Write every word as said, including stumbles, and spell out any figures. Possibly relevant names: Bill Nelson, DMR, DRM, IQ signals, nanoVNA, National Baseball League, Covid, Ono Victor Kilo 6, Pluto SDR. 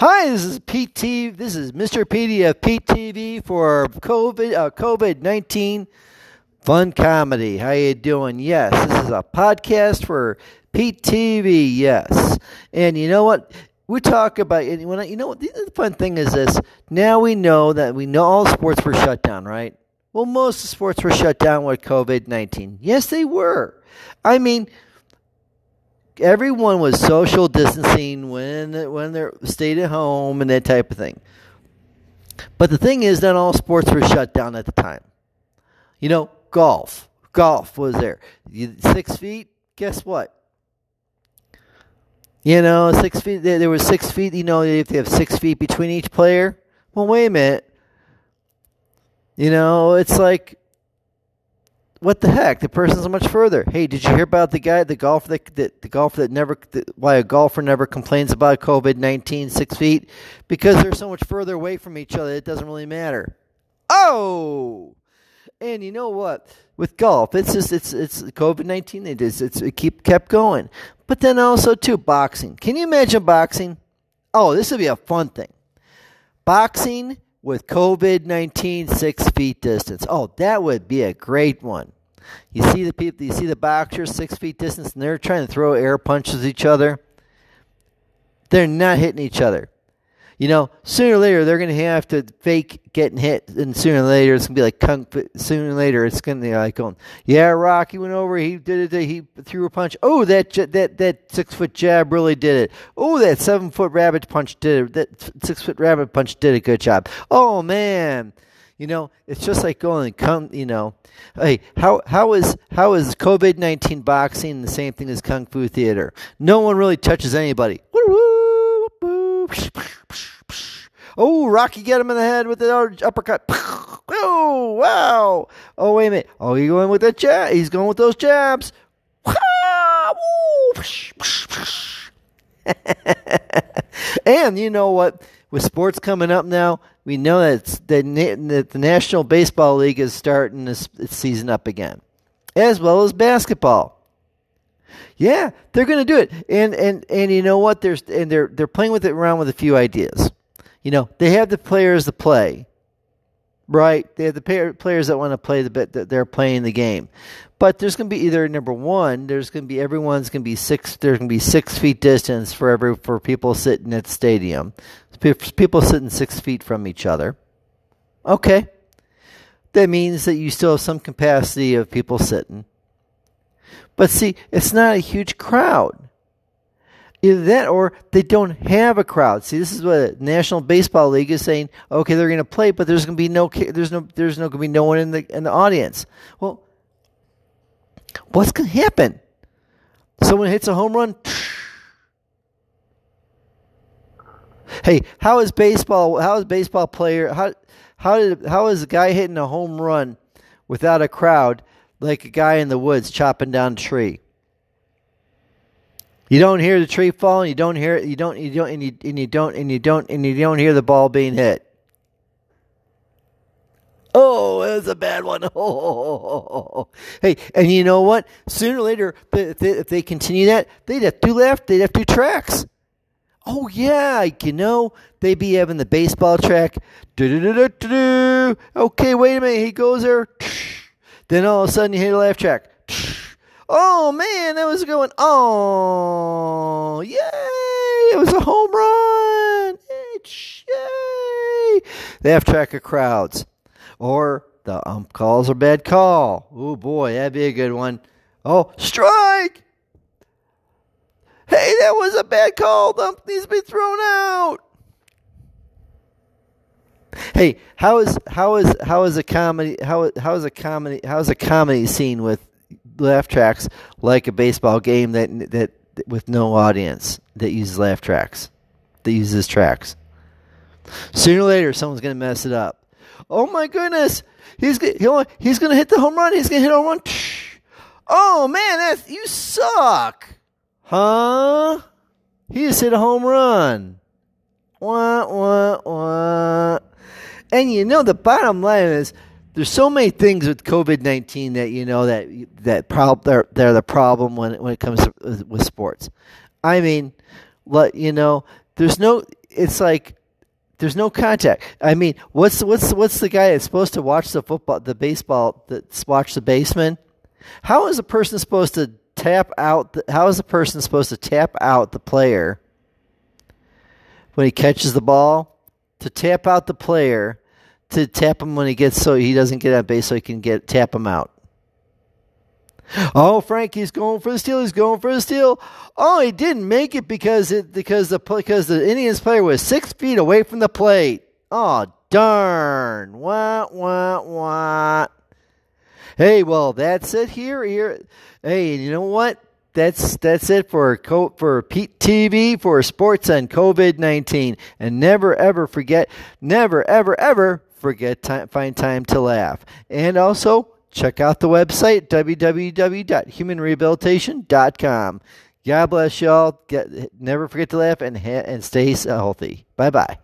Hi, this is Pete T V. This is Mister Petey of Pete T V for COVID uh, COVID nineteen fun comedy. How you doing? Yes, this is a podcast for Pete T V. Yes, and you know what? We talk about and when I, you know what? The fun thing is this. Now we know that we know all sports were shut down, right? Well, most sports were shut down with COVID nineteen. Yes, they were. I mean, everyone was social distancing when when they stayed at home and that type of thing. But the thing is, not all sports were shut down at the time. You know, golf. Golf was there. You, six feet, guess what? You know, six feet. There, there was six feet. You know, if they have six feet between each player. Well, wait a minute. You know, it's like, what the heck? The person's much further. Hey, did you hear about the guy, the golfer that, that the golfer that never, the, why a golfer never complains about COVID nineteen, six feet? Because they're so much further away from each other, it doesn't really matter. Oh! And you know what? With golf, it's just, it's, it's COVID nineteen, it is, it's, it keep, kept going. But then also, too, boxing. Can you imagine boxing? Oh, this would be a fun thing. Boxing with COVID nineteen, six feet distance. Oh, that would be a great one. You see the people, you see the boxers six feet distance, and they're trying to throw air punches at each other. They're not hitting each other. You know, sooner or later they're going to have to fake getting hit, and sooner or later it's going to be like kung fu. Sooner or later it's going to be like going, yeah, Rocky went over, he did it, he threw a punch. Oh, that that that six foot jab really did it. Oh, that seven foot rabbit punch did it. That six foot rabbit punch did a good job. Oh man, you know, it's just like going and come. You know, hey, how how is how is COVID nineteen boxing the same thing as kung fu theater? No one really touches anybody. Oh, Rocky got him in the head with the uppercut. Oh, wow. Oh, wait a minute. Oh, he's going with that jab. He's going with those jabs. And you know what? With sports coming up now, we know that, it's, that the National Baseball League is starting this season up again, as well as basketball. Yeah, they're going to do it, and and and you know what? There's and they're they're playing with it around with a few ideas. You know, they have the players to play, right? They have the pay- players that want to play the bit that they're playing the game, but there's going to be either number one, there's going to be everyone's going to be six. There's going to be six feet distance for every for people sitting at the stadium, people sitting six feet from each other. Okay, that means that you still have some capacity of people sitting. But see, it's not a huge crowd. Either that or they don't have a crowd. See, this is what the National Baseball League is saying. Okay, they're going to play, but there's going to be no there's no there's no going to be no one in the in the audience. Well, what's going to happen? Someone hits a home run. Hey, how is baseball? How is baseball player? How how did how is a guy hitting a home run without a crowd? Like a guy in the woods chopping down a tree. You don't hear the tree fall, and you don't hear you don't you don't and you and you don't and you don't and you don't hear the ball being hit. Oh, that was a bad one. Oh, oh, oh, oh, oh. Hey, and you know what? Sooner or later, if they, if they continue that, they'd have two left, they'd have two tracks. Oh, yeah, you know, they be having the baseball track. Okay, wait a minute, he goes there. Then all of a sudden you hear the laugh track. Oh, man, that was going, oh, yay, it was a home run. Yay. Laugh track of crowds. Or the ump calls or bad call. Oh, boy, that'd be a good one. Oh, strike. Hey, that was a bad call. The ump needs to be thrown out. Hey, how is how is how is a comedy how how is a comedy how is a comedy scene with laugh tracks like a baseball game that that with no audience that uses laugh tracks that uses tracks? Sooner or later, someone's gonna mess it up. Oh my goodness, he's he'll, he's gonna hit the home run. He's gonna hit a home run. Oh man, that's you suck, huh? He just hit a home run. Wah wah wah. And you know the bottom line is there's so many things with COVID nineteen that you know that that prob- they're, they're the problem when when it comes to, with sports. I mean, you know, there's no it's like there's no contact. I mean, what's what's what's the guy that's supposed to watch the football, the baseball, that's watch the baseman? How is a person supposed to tap out? The, how is a person supposed to tap out the player when he catches the ball? To tap out the player, to tap him when he gets so he doesn't get on base, so he can get tap him out. Oh, Frankie's going for the steal. He's going for the steal. Oh, he didn't make it because it because the because the Indians player was six feet away from the plate. Oh, darn! Wah wah wah. Hey, well, that's it here. Here, hey, you know what? That's that's it for for Pete T V for sports on COVID nineteen. And never ever forget, never ever ever forget time, find time to laugh. And also, check out the website, w w w dot human rehabilitation dot com. God bless y'all. Get, never forget to laugh and, ha- and stay healthy. Bye-bye.